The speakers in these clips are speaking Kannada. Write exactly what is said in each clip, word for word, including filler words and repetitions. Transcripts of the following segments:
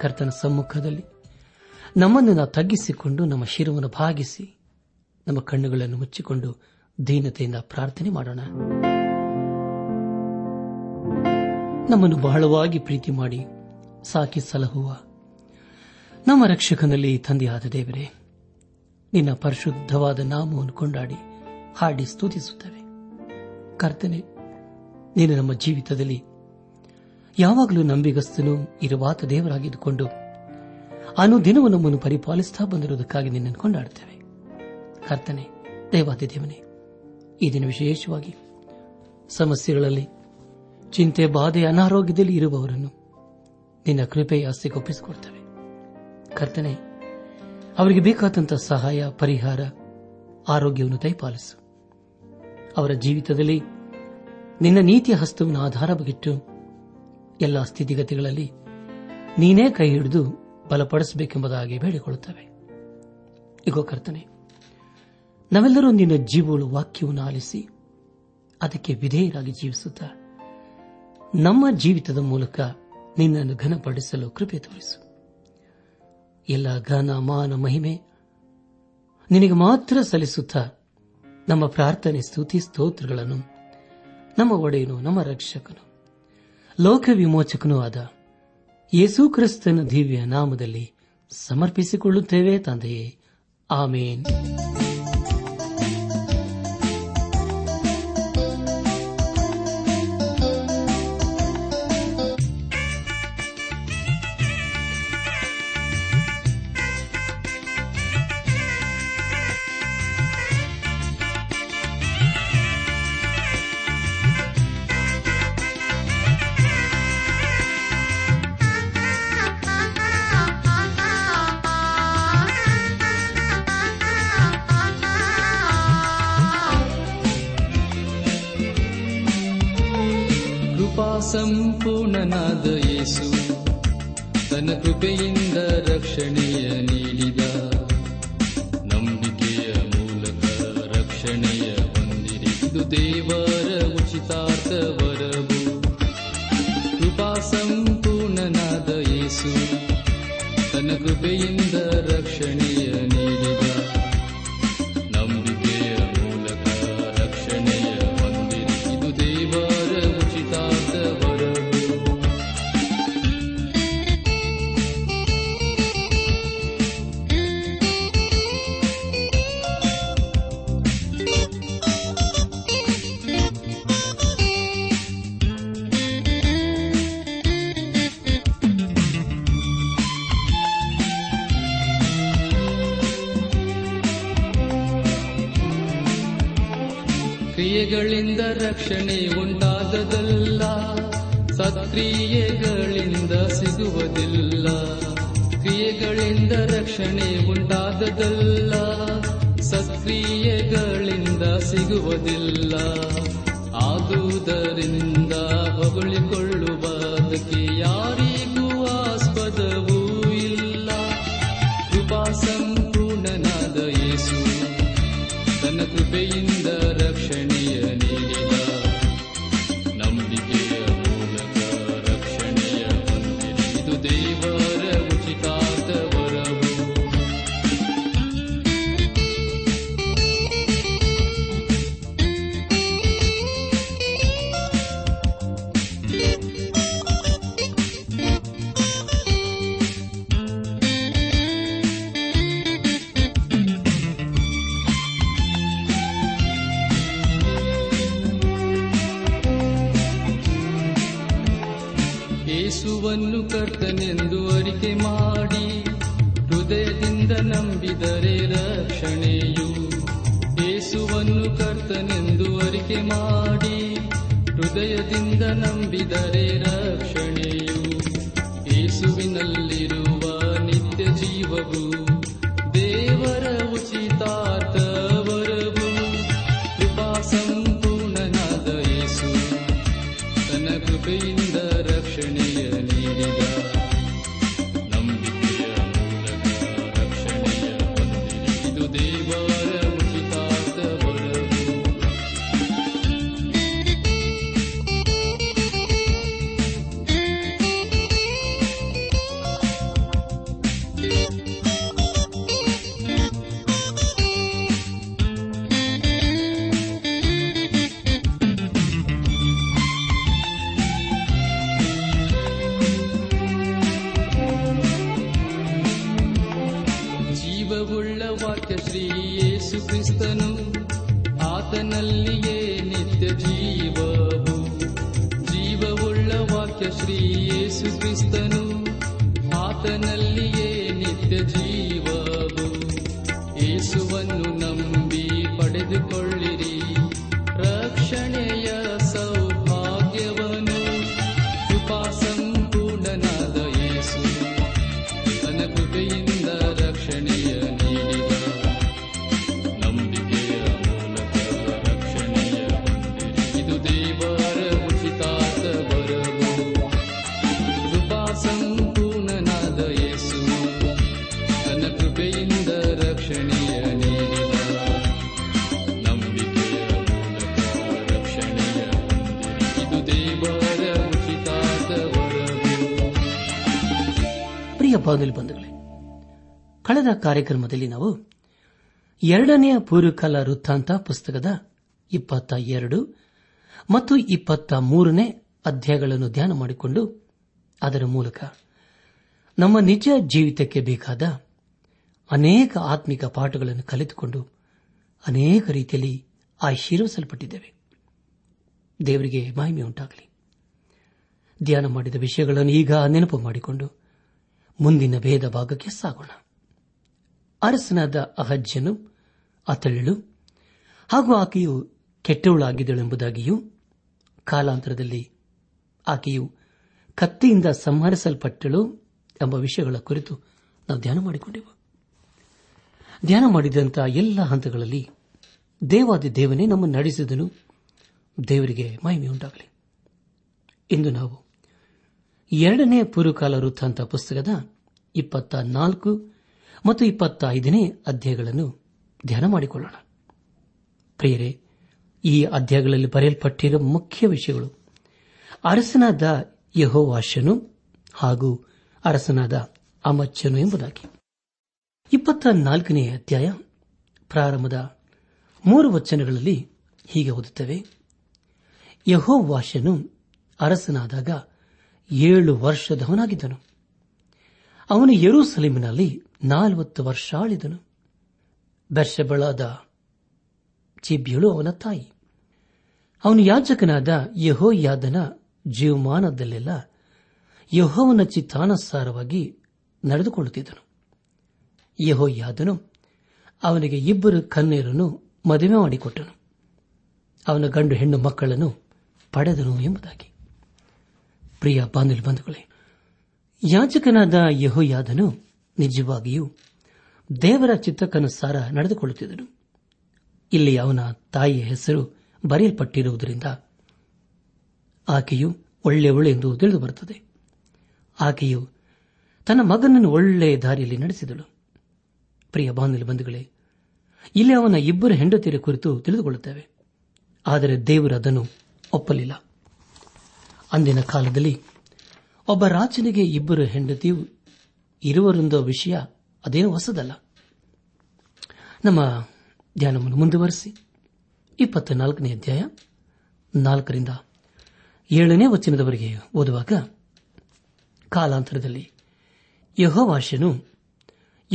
ಕರ್ತನ ಸಮ್ಮುಖದಲ್ಲಿ ನಮ್ಮನ್ನು ನಾವು ತಗ್ಗಿಸಿಕೊಂಡು ನಮ್ಮ ಶಿರವನ್ನು ಭಾಗಿಸಿ ನಮ್ಮ ಕಣ್ಣುಗಳನ್ನು ಮುಚ್ಚಿಕೊಂಡು ದೀನತೆಯಿಂದ ಪ್ರಾರ್ಥನೆ ಮಾಡೋಣ. ನಮ್ಮನ್ನು ಬಹಳವಾಗಿ ಪ್ರೀತಿ ಮಾಡಿ ಸಾಕಿ ಸಲಹುವ ನಮ್ಮ ರಕ್ಷಕನಲ್ಲಿ ತಂದೆಯಾದ ದೇವರೇ, ನಿನ್ನ ಪರಿಶುದ್ಧವಾದ ನಾಮವನ್ನು ಕೊಂಡಾಡಿ ಹಾಡಿ ಸ್ತುತಿಸುತ್ತೇವೆ. ಕರ್ತನೆ, ನೀನು ನಮ್ಮ ಜೀವಿತದಲ್ಲಿ ಯಾವಾಗಲೂ ನಂಬಿಗಸ್ತನೂ ಇರುವಾತ ದೇವರಾಗಿದ್ದುಕೊಂಡು ಅನುದಿನವೂ ನಮ್ಮನ್ನು ಪರಿಪಾಲಿಸುತ್ತಾ ಬಂದಿರುವುದಕ್ಕಾಗಿ ನಿನ್ನನ್ನು ಕೊಂಡಾಡುತ್ತೇವೆ. ಕರ್ತನೆ, ದೈವಾದಿ ದೇವನೇ, ಈ ದಿನ ವಿಶೇಷವಾಗಿ ಸಮಸ್ಯೆಗಳಲ್ಲಿ, ಚಿಂತೆ, ಬಾಧೆ, ಅನಾರೋಗ್ಯದಲ್ಲಿ ಇರುವವರನ್ನು ನಿನ್ನ ಕೃಪೆಯ ಆಸ್ತಿಗೆ ಒಪ್ಪಿಸಿಕೊಡ್ತೇವೆ. ಕರ್ತನೆ, ಅವರಿಗೆ ಬೇಕಾದಂತಹ ಸಹಾಯ, ಪರಿಹಾರ, ಆರೋಗ್ಯವನ್ನು ದಯಪಾಲಿಸು. ಅವರ ಜೀವಿತದಲ್ಲಿ ನಿನ್ನ ನೀತಿಯ ಹಸ್ತವನ್ನು ಆಧಾರವಾಗಿಟ್ಟು ಎಲ್ಲ ಸ್ಥಿತಿಗತಿಗಳಲ್ಲಿ ನೀನೇ ಕೈ ಹಿಡಿದು ಬಲಪಡಿಸಬೇಕೆಂಬುದಾಗಿ ಬೇಡಿಕೊಳ್ಳುತ್ತೇವೆ. ಈಗ ಕರ್ತನೆ, ನಾವೆಲ್ಲರೂ ನಿನ್ನ ಜೀವೋಳು ವಾಕ್ಯವನ್ನು ಆಲಿಸಿ ಅದಕ್ಕೆ ವಿಧೇಯರಾಗಿ ಜೀವಿಸುತ್ತಾ ನಮ್ಮ ಜೀವಿತದ ಮೂಲಕ ನಿನ್ನನ್ನು ಘನಪಡಿಸಲು ಕೃಪೆ ತೋರಿಸು. ಎಲ್ಲ ಘನ, ಮಾನ, ಮಹಿಮೆ ನಿನಗೆ ಮಾತ್ರ ಸಲ್ಲಿಸುತ್ತಾ ನಮ್ಮ ಪ್ರಾರ್ಥನೆ, ಸ್ತುತಿ, ಸ್ತೋತ್ರಗಳನ್ನು ನಮ್ಮ ಒಡೆಯನು, ನಮ್ಮ ರಕ್ಷಕನು, ಲೋಕ ವಿಮೋಚಕನೂ ಆದ ಯೇಸು ಕ್ರಿಸ್ತನ ದಿವ್ಯ ನಾಮದಲ್ಲಿ ಸಮರ್ಪಿಸಿಕೊಳ್ಳುತ್ತೇವೆ ತಂದೆಯೇ, ಆಮೇನ್. ಸಂಪೂರ್ಣನಾದ ಯೇಸು ತನ್ನ ಕೃಪೆಯಿಂದ ರಕ್ಷಣೆಯ ನೀಡಿದ, ನಂಬಿಕೆಯ ಮೂಲಕ ರಕ್ಷಣೆಯ ಹೊಂದಿರಿ. ಇದು ದೇವರ ಉಚಿತಾರ್ಥ ವರವು. ಕೃಪಾ ಸಂಪೂರ್ಣನಾದ ಯೇಸು ತನ್ನ ಕೃಪೆಯಿಂದ ರಕ್ಷಣೆಯ ನೀಡಿದ, ಕ್ರಿಯೆಗಳಿಂದ ರಕ್ಷಣೆ ಉಂಟಾದದಲ್ಲ, ಸತ್ಕ್ರಿಯೆಗಳಿಂದ ಸಿಗುವುದಿಲ್ಲ. ಕ್ರಿಯೆಗಳಿಂದ ರಕ್ಷಣೆ ಉಂಟಾದದಲ್ಲ, ಸತ್ಕ್ರಿಯೆಗಳಿಂದ ಸಿಗುವುದಿಲ್ಲ. ಆದುದರಿಂದ ಹೊಗಳಿಕೊಳ್ಳುವುದಕ್ಕೆ ಯಾರಿಗೂ ಆಸ್ಪದವೂ ಇಲ್ಲ. ಕೃಪಾ ಸಂಪೂರ್ಣನಾದ ಯೇಸು ತನ್ನ ಕೃಪೆಯಿಂದ ರಕ್ಷಣೆಯ ನೀಡಿದ, ನಂಬಿಕೆಯ ಮೂಲಕ ರಕ್ಷಣೆಯ ಹೊಂದಿರಿ. ಇದು ದೇವರ ಉಚಿತಾರ್ಥ ವರವು. ಯೇಸುವನ್ನು ಕರ್ತನೆಂದು ಅರಿಕೆ ಮಾಡಿ ಹೃದಯದಿಂದ ನಂಬಿದರೆ ರಕ್ಷಣೆಯು. ಯೇಸುವನ್ನು ಕರ್ತನೆಂದು ಅರಿಕೆ ಮಾಡಿ ಹೃದಯದಿಂದ ನಂಬಿದರೆ ರಕ್ಷಣೆಯು. ಯೇಸುವಿನಲ್ಲಿ ವರವು ದೇವರ ಉಚಿತಾರ್ಥ ವರವು ಕೃಪಾ ಸಂಪೂರ್ಣನಾದ ಯೇಸು ತನ್ನ ಕೃಪೆಯಿಂದ ರಕ್ಷಣೆಯ ನೀಡಿದ ನಂಬಿಕೆಯ ಮೂಲಕ ರಕ್ಷಣೆಯ ಬಂದಿದೆ ಇದು ದೇವರ ಉಚಿತಾರ್ಥ ವರವು. ಕ್ರಿಸ್ತನು ಆತನಲ್ಲಿಯೇ ನಿತ್ಯ ಜೀವವು ಜೀವವುಳ್ಳ ವಾಕ್ಯ ಶ್ರೀ ಯೇಸು ಕ್ರಿಸ್ತನು ಆತನಲ್ಲಿಯೇ ನಿತ್ಯ ಜೀವವು ಯೇಸುವನ್ನು ನಂಬಿ ಪಡೆದುಕೊಳ್ಳಿರಿ ರಕ್ಷಣೆಯ ಸೌಭಾಗ್ಯವನ್ನು ಕೃಪಾ ಸಂಪೂರ್ಣನಾದ ಯೇಸು ತನ್ನ ಕೃಪೆಯಿಂದ ರಕ್ಷಣೆಯ ನೀಡಿದ ಬಂಧುಗಳೇ, ಕಳೆದ ಕಾರ್ಯಕ್ರಮದಲ್ಲಿ ನಾವು ಎರಡನೆಯ ಪೂರ್ವಕಾಲ ವೃತ್ತಾಂತ ಪುಸ್ತಕದ ಇಪ್ಪತ್ತ ಎರಡು ಮತ್ತು ಇಪ್ಪತ್ತ ಮೂರನೇ ಅಧ್ಯಾಯಗಳನ್ನು ಧ್ಯಾನ ಮಾಡಿಕೊಂಡು ಅದರ ಮೂಲಕ ನಮ್ಮ ನಿಜ ಜೀವಿತಕ್ಕೆ ಬೇಕಾದ ಅನೇಕ ಆತ್ಮಿಕ ಪಾಠಗಳನ್ನು ಕಲಿತುಕೊಂಡು ಅನೇಕ ರೀತಿಯಲ್ಲಿ ಆಶೀರ್ವಿಸಲ್ಪಟ್ಟಿದ್ದೇವೆ. ದೇವರಿಗೆ ಮಹಿಮೆ ಉಂಟಾಗಲಿ. ಧ್ಯಾನ ಮಾಡಿದ ವಿಷಯಗಳನ್ನು ಈಗ ನೆನಪು ಮಾಡಿಕೊಂಡು ಮುಂದಿನ ಭೇದ ಭಾಗಕ್ಕೆ ಸಾಗೋಣ. ಅರಸನಾದ ಅಹಜ್ಯನು ಅತಳ್ಳು ಹಾಗೂ ಆಕೆಯು ಕೆಟ್ಟವಳಾಗಿದ್ದಳೆಂಬುದಾಗಿಯೂ, ಕಾಲಾಂತರದಲ್ಲಿ ಆಕೆಯು ಕತ್ತಿಯಿಂದ ಸಂಹರಿಸಲ್ಪಟ್ಟಳು ಎಂಬ ವಿಷಯಗಳ ಕುರಿತು ನಾವು ಧ್ಯಾನ ಮಾಡಿಕೊಂಡೆವು. ಧ್ಯಾನ ಮಾಡಿದಂತಹ ಎಲ್ಲ ಹಂತಗಳಲ್ಲಿ ದೇವಾದಿ ದೇವನೇ ನಮ್ಮನ್ನು ನಡೆಸಿದನು. ದೇವರಿಗೆ ಮಹಿಮೆಯುಂಟಾಗಲಿ. ಇಂದು ನಾವು ಎರಡನೇ ಪೂರ್ವಕಾಲ ವೃತ್ತಾಂತ ಪುಸ್ತಕದ ಇಪ್ಪತ್ತ ನಾಲ್ಕು ಮತ್ತು ಇಪ್ಪತ್ತ ಐದನೇ ಅಧ್ಯಾಯಗಳನ್ನು ಧ್ಯಾನ ಮಾಡಿಕೊಳ್ಳೋಣ. ಪ್ರಿಯರೇ, ಈ ಅಧ್ಯಾಯಗಳಲ್ಲಿ ಬರೆಯಲ್ಪಟ್ಟಿರುವ ಮುಖ್ಯ ವಿಷಯಗಳು ಅರಸನಾದ ಯೆಹೋವಾಷನು ಹಾಗೂ ಅರಸನಾದ ಅಮಚ್ಯನು ಎಂಬುದಾಗಿ. ಇಪ್ಪತ್ತ ನಾಲ್ಕನೇ ಅಧ್ಯಾಯ ಪ್ರಾರಂಭದ ಮೂರು ವಚನಗಳಲ್ಲಿ ಹೀಗೆ ಓದುತ್ತವೆ: ಯೆಹೋವಾಷನು ಅರಸನಾದಾಗ ಏಳು ವರ್ಷದವನಾಗಿದ್ದನು. ಅವನು ಯೆರೂಸಲೇಮಿನಲ್ಲಿ ನಾಲ್ವತ್ತು ವರ್ಷ ಆಳಿದನು. ಬೆರ್ಷೆಬಳದ ಚಿಬ್ಯಳು ಅವನ ತಾಯಿ. ಅವನು ಯಾಜಕನಾದ ಯೆಹೋಯಾದನ ಜೀವಮಾನದಲ್ಲೆಲ್ಲ ಯೆಹೋವನ ಚಿತ್ತಾನುಸಾರವಾಗಿ ನಡೆದುಕೊಳ್ಳುತ್ತಿದ್ದನು. ಯೆಹೋಯಾದನು ಅವನಿಗೆ ಇಬ್ಬರು ಕನ್ಯರನ್ನು ಮದುವೆ ಮಾಡಿಕೊಟ್ಟನು. ಅವನ ಗಂಡು ಹೆಣ್ಣು ಮಕ್ಕಳನ್ನು ಪಡೆದನು ಎಂಬುದಾಗಿ. ಪ್ರಿಯ ಬಾಂಧವ ಬಂಧುಗಳೇ, ಯಾಜಕನಾದ ಯೆಹೋಯಾದನು ನಿಜವಾಗಿಯೂ ದೇವರ ಚಿತ್ತಕ್ಕನುಸಾರ ನಡೆದುಕೊಳ್ಳುತ್ತಿದ್ದನು. ಇಲ್ಲಿ ಅವನ ತಾಯಿಯ ಹೆಸರು ಬರೆಯಲ್ಪಟ್ಟಿರುವುದರಿಂದ ಆಕೆಯು ಒಳ್ಳೆಯವಳು ಎಂದು ತಿಳಿದುಬರುತ್ತದೆ. ಆಕೆಯು ತನ್ನ ಮಗನನ್ನು ಒಳ್ಳೆಯ ದಾರಿಯಲ್ಲಿ ನಡೆಸಿದಳು. ಪ್ರಿಯ ಬಾಂಧವ ಬಂಧುಗಳೇ, ಇಲ್ಲಿ ಅವನ ಇಬ್ಬರು ಹೆಂಡತಿಯರ ಕುರಿತು ತಿಳಿದುಕೊಳ್ಳುತ್ತೇವೆ. ಆದರೆ ದೇವರು ಅದನ್ನು ಒಪ್ಪಲಿಲ್ಲ. ಅಂದಿನ ಕಾಲದಲ್ಲಿ ಒಬ್ಬ ರಾಜನಿಗೆ ಇಬ್ಬರು ಹೆಂಡತಿಯು ಇರುವರೆಂದು ವಿಷಯ ಅದೇನು ಹೊಸದಲ್ಲ. ನಮ್ಮ ಧ್ಯಾನವನ್ನು ಮುಂದುವರೆಸಿ ಇಪ್ಪತ್ತ ನಾಲ್ಕನೇ ಅಧ್ಯಾಯ ನಾಲ್ಕರಿಂದ ಏಳನೇ ವಚನದವರೆಗೆ ಓದುವಾಗ, ಕಾಲಾಂತರದಲ್ಲಿ ಯೆಹೋವಾಷನು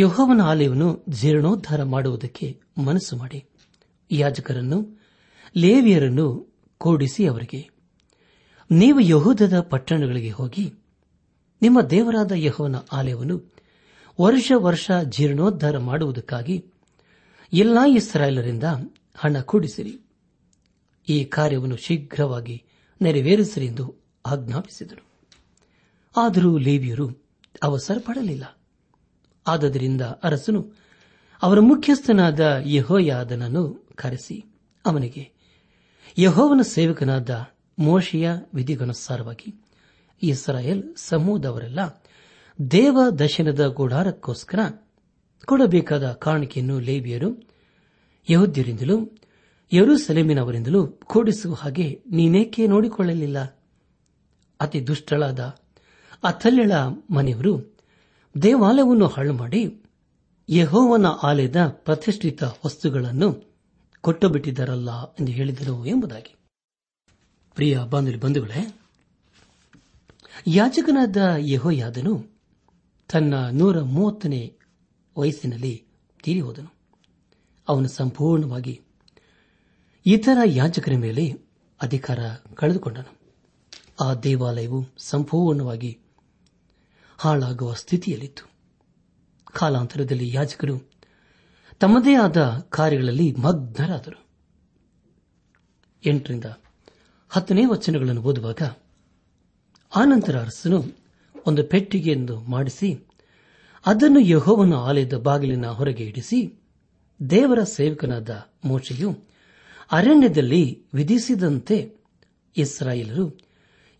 ಯೆಹೋವನ ಆಲಯವನ್ನು ಜೀರ್ಣೋದ್ಧಾರ ಮಾಡುವುದಕ್ಕೆ ಮನಸ್ಸು ಮಾಡಿ ಯಾಜಕರನ್ನು ಲೇವಿಯರನ್ನು ಕೂಡಿಸಿ ಅವರಿಗೆ, ನೀವು ಯೆಹೂದದ ಪಟ್ಟಣಗಳಿಗೆ ಹೋಗಿ ನಿಮ್ಮ ದೇವರಾದ ಯೆಹೋವನ ಆಲಯವನ್ನು ವರ್ಷ ವರ್ಷ ಜೀರ್ಣೋದ್ಧಾರ ಮಾಡುವುದಕ್ಕಾಗಿ ಎಲ್ಲಾ ಇಸ್ರಾಯೇಲರಿಂದ ಹಣ ಕೂಡಿಸಿರಿ, ಈ ಕಾರ್ಯವನ್ನು ಶೀಘ್ರವಾಗಿ ನೆರವೇರಿಸಿರಿ ಎಂದು ಆಜ್ಞಾಪಿಸಿದರು. ಆದರೂ ಲೇವಿಯರು ಅವಸರ ಪಡಲಿಲ್ಲ. ಆದದರಿಂದ ಅರಸನು ಅವರ ಮುಖ್ಯಸ್ಥನಾದ ಯೆಹೋಯಾದನನ್ನು ಕರೆಸಿ ಅವನಿಗೆ ಯೆಹೋವನ ಸೇವಕನಾದ ಮೋಶೆಯ ವಿಧಿಗನುಸಾರವಾಗಿ ಇಸ್ರಾಯೇಲ್ ಸಮೂಹದವರೆಲ್ಲ ದೇವ ದರ್ಶನದ ಗುಡಾರಕ್ಕೋಸ್ಕರ ಕೊಡಬೇಕಾದ ಕಾಣಿಕೆಯನ್ನು ಲೇವಿಯರು ಯಹೂದ್ಯರಿಂದಲೂ ಯೆರೂಸಲೇಮಿನವರಿಂದಲೂ ಕೂಡಿಸುವ ಹಾಗೆ ನೀನೇಕೆ ನೋಡಿಕೊಳ್ಳಲಿಲ್ಲ? ಅತಿ ದುಷ್ಟಳಾದ ಅಥಲ್ಯಳ ಮನೆಯವರು ದೇವಾಲಯವನ್ನು ಹಾಳು ಮಾಡಿ ಯೆಹೋವನ ಆಲಯದ ಪ್ರತಿಷ್ಠಿತ ವಸ್ತುಗಳನ್ನು ಕೊಟ್ಟು ಬಿಟ್ಟಿದ್ದಾರಲ್ಲ ಎಂದು ಹೇಳಿದರು ಎಂಬುದಾಗಿ. ಪ್ರಿಯ ಬಂಧುಗಳೇ, ಯಾಜಕನಾದ ಯೆಹೋಯಾದನು ತನ್ನ ನೂರ ಮೂವತ್ತನೇ ವಯಸ್ಸಿನಲ್ಲಿ ತೀರಿ ಹೋದನು. ಅವನು ಸಂಪೂರ್ಣವಾಗಿ ಇತರ ಯಾಜಕರ ಮೇಲೆ ಅಧಿಕಾರ ಕಳೆದುಕೊಂಡನು. ಆ ದೇವಾಲಯವು ಸಂಪೂರ್ಣವಾಗಿ ಹಾಳಾಗುವ ಸ್ಥಿತಿಯಲ್ಲಿತ್ತು. ಕಾಲಾಂತರದಲ್ಲಿ ಯಾಜಕರು ತಮ್ಮದೇ ಆದ ಕಾರ್ಯಗಳಲ್ಲಿ ಮಗ್ನರಾದರು. ಎಂಟರಿಂದ ಹತ್ತನೇ ವಚನಗಳನ್ನು ಓದುವಾಗ, ಆನಂತರ ಅರಸನು ಒಂದು ಪೆಟ್ಟಿಗೆಯನ್ನು ಮಾಡಿಸಿ ಅದನ್ನು ಯೆಹೋವನ ಆಲಯದ ಬಾಗಿಲಿನ ಹೊರಗೆ ಇಡಿಸಿ, ದೇವರ ಸೇವಕನಾದ ಮೋಶೆಯು ಅರಣ್ಯದಲ್ಲಿ ವಿಧಿಸಿದಂತೆ ಇಸ್ರಾಯೇಲರು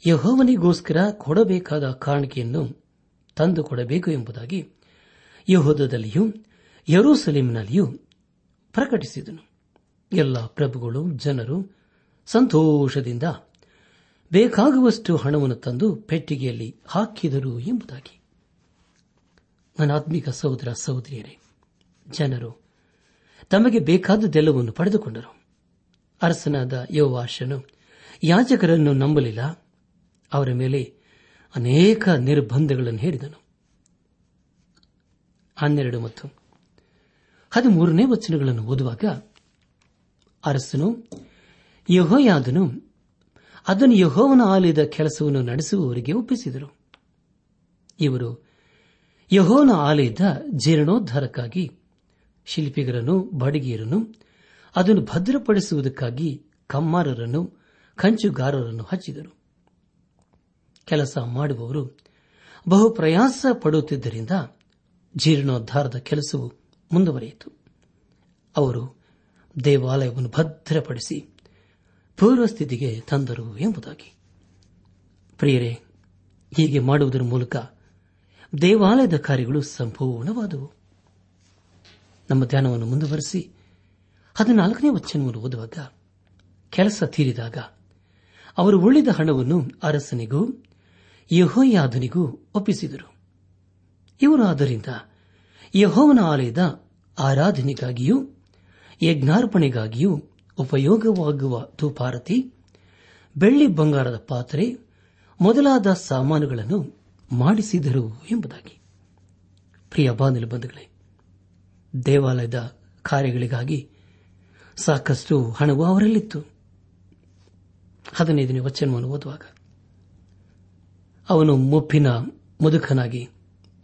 ಯೆಹೋವನಿಗೋಸ್ಕರ ಕೊಡಬೇಕಾದ ಕಾಣಿಕೆಯನ್ನು ತಂದುಕೊಡಬೇಕು ಎಂಬುದಾಗಿ ಯೆಹೂದದಲ್ಲಿಯೂ ಯೆರೂಸಲೇಮಿನಲ್ಲಿಯೂ ಪ್ರಕಟಿಸಿದನು. ಎಲ್ಲ ಪ್ರಭುಗಳು ಜನರು ಸಂತೋಷದಿಂದ ಬೇಕಾಗುವಷ್ಟು ಹಣವನ್ನು ತಂದು ಪೆಟ್ಟಿಗೆಯಲ್ಲಿ ಹಾಕಿದರು ಎಂಬುದಾಗಿ. ನನ್ನ ಆತ್ಮೀಕ ಸಹೋದರ ಸಹೋದರಿಯರೇ, ಜನರು ತಮಗೆ ಬೇಕಾದದ್ದೆಲ್ಲವನ್ನು ಪಡೆದುಕೊಂಡರು. ಅರಸನಾದ ಯೋವಾಷನು ಯಾಜಕರನ್ನು ನಂಬಲಿಲ್ಲ. ಅವರ ಮೇಲೆ ಅನೇಕ ನಿರ್ಬಂಧಗಳನ್ನು ಹೇರಿದನು. ಹನ್ನೆರಡು ಮತ್ತು ಹದಿಮೂರನೇ ವಚನಗಳನ್ನು ಓದುವಾಗ, ಅರಸನು ಯೆಹೋಯಾದನು ಅದನ್ನು ಯೆಹೋವನ ಆಲಯದ ಕೆಲಸವನ್ನು ನಡೆಸುವವರಿಗೆ ಒಪ್ಪಿಸಿದರು. ಇವರು ಯೆಹೋವನ ಆಲಯದ ಜೀರ್ಣೋದ್ಧಾರಕ್ಕಾಗಿ ಶಿಲ್ಪಿಗರನ್ನು, ಬಡಗಿಯರನ್ನು, ಅದನ್ನು ಭದ್ರಪಡಿಸುವುದಕ್ಕಾಗಿ ಕಮ್ಮಾರರನ್ನು, ಕಂಚುಗಾರರನ್ನು ಹಚ್ಚಿದರು. ಕೆಲಸ ಮಾಡುವವರು ಬಹು ಪ್ರಯಾಸ ಪಡುತ್ತಿದ್ದರಿಂದ ಜೀರ್ಣೋದ್ಧಾರದ ಕೆಲಸವು ಮುಂದುವರೆಯಿತು. ಅವರು ದೇವಾಲಯವನ್ನು ಭದ್ರಪಡಿಸಿ ಪೂರ್ವಸ್ಥಿತಿಗೆ ತಂದರು ಎಂಬುದಾಗಿ. ಪ್ರಿಯರೇ, ಹೀಗೆ ಮಾಡುವುದರ ಮೂಲಕ ದೇವಾಲಯದ ಕಾರ್ಯಗಳು ಸಂಪೂರ್ಣವಾದವು. ನಮ್ಮ ಧ್ಯಾನವನ್ನು ಮುಂದುವರೆಸಿ ಹದಿನಾಲ್ಕನೇ ವಚನವನ್ನು ಓದುವಾಗ, ಕೆಲಸ ತೀರಿದಾಗ ಅವರು ಉಳಿದ ಹಣವನ್ನು ಅರಸನಿಗೂ ಯೆಹೋಯಾದನಿಗೂ ಒಪ್ಪಿಸಿದರು. ಇವರು ಆದ್ದರಿಂದ ಯೆಹೋವನ ಆಲಯದ ಆರಾಧನೆಗಾಗಿಯೂ ಯಜ್ಞಾರ್ಪಣೆಗಾಗಿಯೂ ಉಪಯೋಗವಾಗುವ ಧೂಪಾರತಿ, ಬೆಳ್ಳಿ ಬಂಗಾರದ ಪಾತ್ರೆ ಮೊದಲಾದ ಸಾಮಾನುಗಳನ್ನು ಮಾಡಿಸಿದರು ಎಂಬುದಾಗಿ. ಪ್ರಿಯ ಬಾಂಧವರೇ, ದೇವಾಲಯದ ಕಾರ್ಯಗಳಿಗಾಗಿ ಸಾಕಷ್ಟು ಹಣವು ಅವರಲ್ಲಿತ್ತು. ಹದಿನೈದನೇ ವಚನವನ್ನು ಓದುವಾಗ, ಅವನು ಮುಪ್ಪಿನ ಮುದುಕನಾಗಿ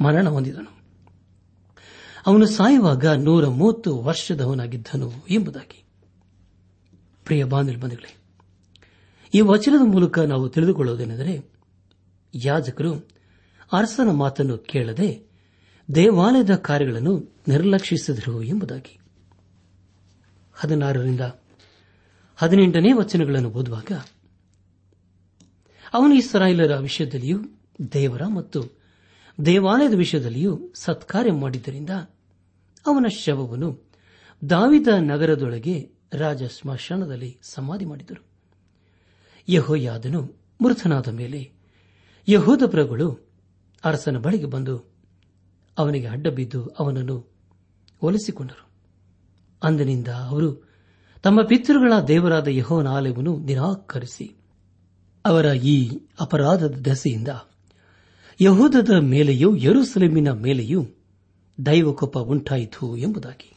ಮರಣ ಹೊಂದಿದನು. ಅವನು ಸಾಯುವಾಗ ನೂರ ಮೂವತ್ತು ವರ್ಷದವನಾಗಿದ್ದನು ಎಂಬುದಾಗಿ. ಪ್ರಿಯ ಬಾಂಧವರೇ, ಈ ವಚನದ ಮೂಲಕ ನಾವು ತಿಳಿದುಕೊಳ್ಳುವುದೇನೆಂದರೆ, ಯಾಜಕರು ಅರಸನ ಮಾತನ್ನು ಕೇಳದೆ ದೇವಾಲಯದ ಕಾರ್ಯಗಳನ್ನು ನಿರ್ಲಕ್ಷಿಸಿದರು ಎಂಬುದಾಗಿ. ಹದಿನಾರರಿಂದ ಹದಿನೆಂಟನೇ ವಚನಗಳನ್ನು ಓದುವಾಗ, ಅವನು ಇಸ್ರಾಯೇಲರ ವಿಷಯದಲ್ಲಿಯೂ ದೇವರ ಮತ್ತು ದೇವಾಲಯದ ವಿಷಯದಲ್ಲಿಯೂ ಸತ್ಕಾರ್ಯ ಮಾಡಿದ್ದರಿಂದ ಅವನ ಶವವನ್ನು ದಾವಿದ ನಗರದೊಳಗೆ ರಾಜ ಸ್ಮಶಾನದಲ್ಲಿ ಸಮಾಧಿ ಮಾಡಿದರು. ಯೆಹೋಯಾದನು ಮೃತನಾದ ಮೇಲೆ ಯೆಹೂದ ಪ್ರಭುಗಳು ಅರಸನ ಬಳಿಗೆ ಬಂದು ಅವನಿಗೆ ಅಡ್ಡಬಿದ್ದು ಅವನನ್ನು ಒಲಿಸಿಕೊಂಡರು. ಅಂದಿನಿಂದ ಅವರು ತಮ್ಮ ಪಿತೃಗಳ ದೇವರಾದ ಯೆಹೋವನ ಆಲಯವನ್ನು ನಿರಾಕರಿಸಿ ಅವರ ಈ ಅಪರಾಧದ ದೆಸೆಯಿಂದ ಯೆಹೂದದ ಮೇಲೆಯೂ ಯೆರೂಸಲೇಮಿನ ಮೇಲೆಯೂ ದೈವಕೋಪ ಉಂಟಾಯಿತು ಎಂಬುದಾಗಿ.